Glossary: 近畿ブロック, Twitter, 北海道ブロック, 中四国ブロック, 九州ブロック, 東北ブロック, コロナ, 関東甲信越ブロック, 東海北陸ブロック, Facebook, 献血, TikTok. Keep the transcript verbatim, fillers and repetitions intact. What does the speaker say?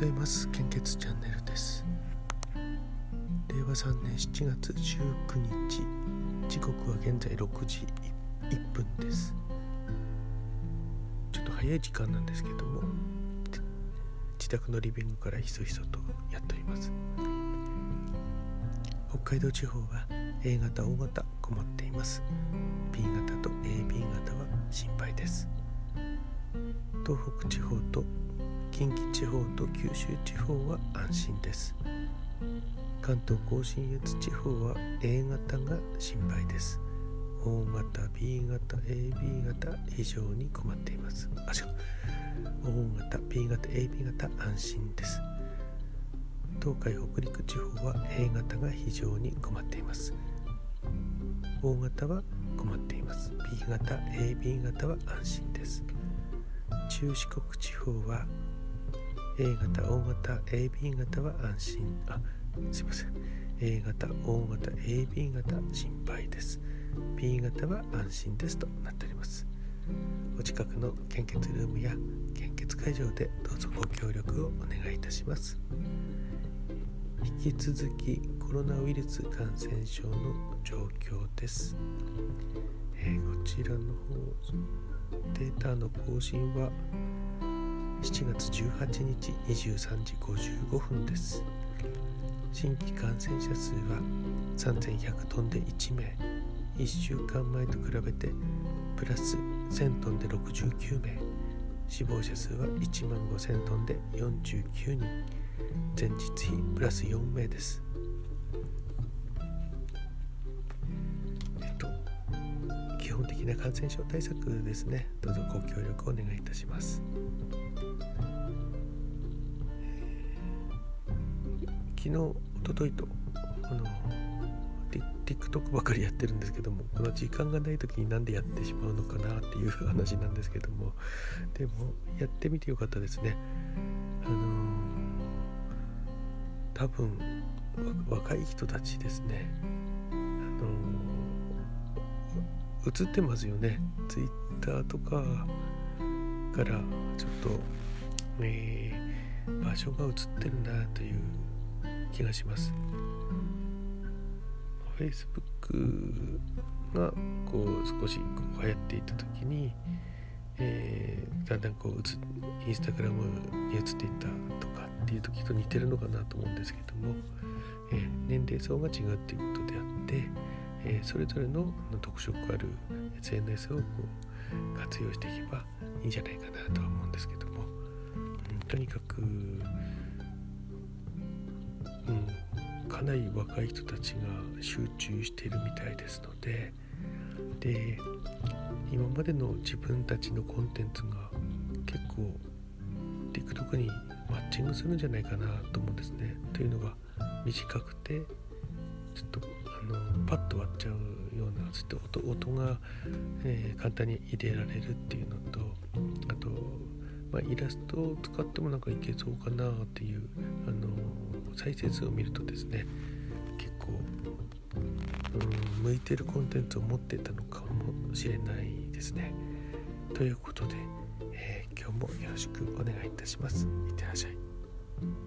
ございます。献血チャンネルです。令和三年七月十九日、時刻は現在六時一分です。ちょっと早い時間なんですけども、自宅のリビングからひそひそとやっております。北海道地方は A 型、O 型困っています。 B 型と エービー 型は心配です。東北地方と近畿地方と九州地方は安心です。関東甲信越地方は A 型が心配です。 O 型、B 型、エービー 型非常に困っています。あ、違う O 型、B 型、エービー 型安心です。東海北陸地方は A 型が非常に困っています。 O 型は困っています。 B 型、エービー 型は安心です。中四国地方は A 型、O 型、エービー 型は安心、あ、すいません A 型、O 型、エービー 型心配です。 B 型は安心ですとなっております。お近くの献血ルームや献血会場でどうぞご協力をお願いいたします。引き続きコロナウイルス感染症の状況です。えー、こちらの方データの更新は七月十八日二十三時五十五分です。新規感染者数は三千百トンで一名、一週間前と比べてプラス千トンで六十九名、死亡者数は一万五千トンで四十九人、前日比プラス四名です。えっと、基本的な感染症対策ですね。どうぞご協力をお願いいたします。昨日、一昨日とあの TikTok ばかりやってるんですけども、この時間がないときになんでやってしまうのかなっていう話なんですけども、でもやってみてよかったですね。あの多分若い人たちですね、あの映ってますよね。 Twitter とかからちょっと、えー、場所が映ってるなという気がします。 Facebook がこう少しこう流行っていた時に、えー、だんだんこうインスタグラムに映っていたとかっていう時と似てるのかなと思うんですけども、えー、年齢層が違うっていうことであって、えー、それぞれの特色ある エスエヌエス をこう活用していけばいいんじゃないかなとは思うんですけども、うん、とにかくうん、かなり若い人たちが集中しているみたいですので、で今までの自分たちのコンテンツが結構 TikTok にマッチングするんじゃないかなと思うんですね。というのが短くてちょっとあのパッと割っちゃうようなちょっと 音, 音が、えー、簡単に入れられるっていうのと、あと、まあ、イラストを使ってもなんかいけそうかなっていう、あの再生数を見るとですね、結構、うん、向いてるコンテンツを持ってたのかもしれないですね。ということで、えー、今日もよろしくお願いいたします。いってらっしゃい。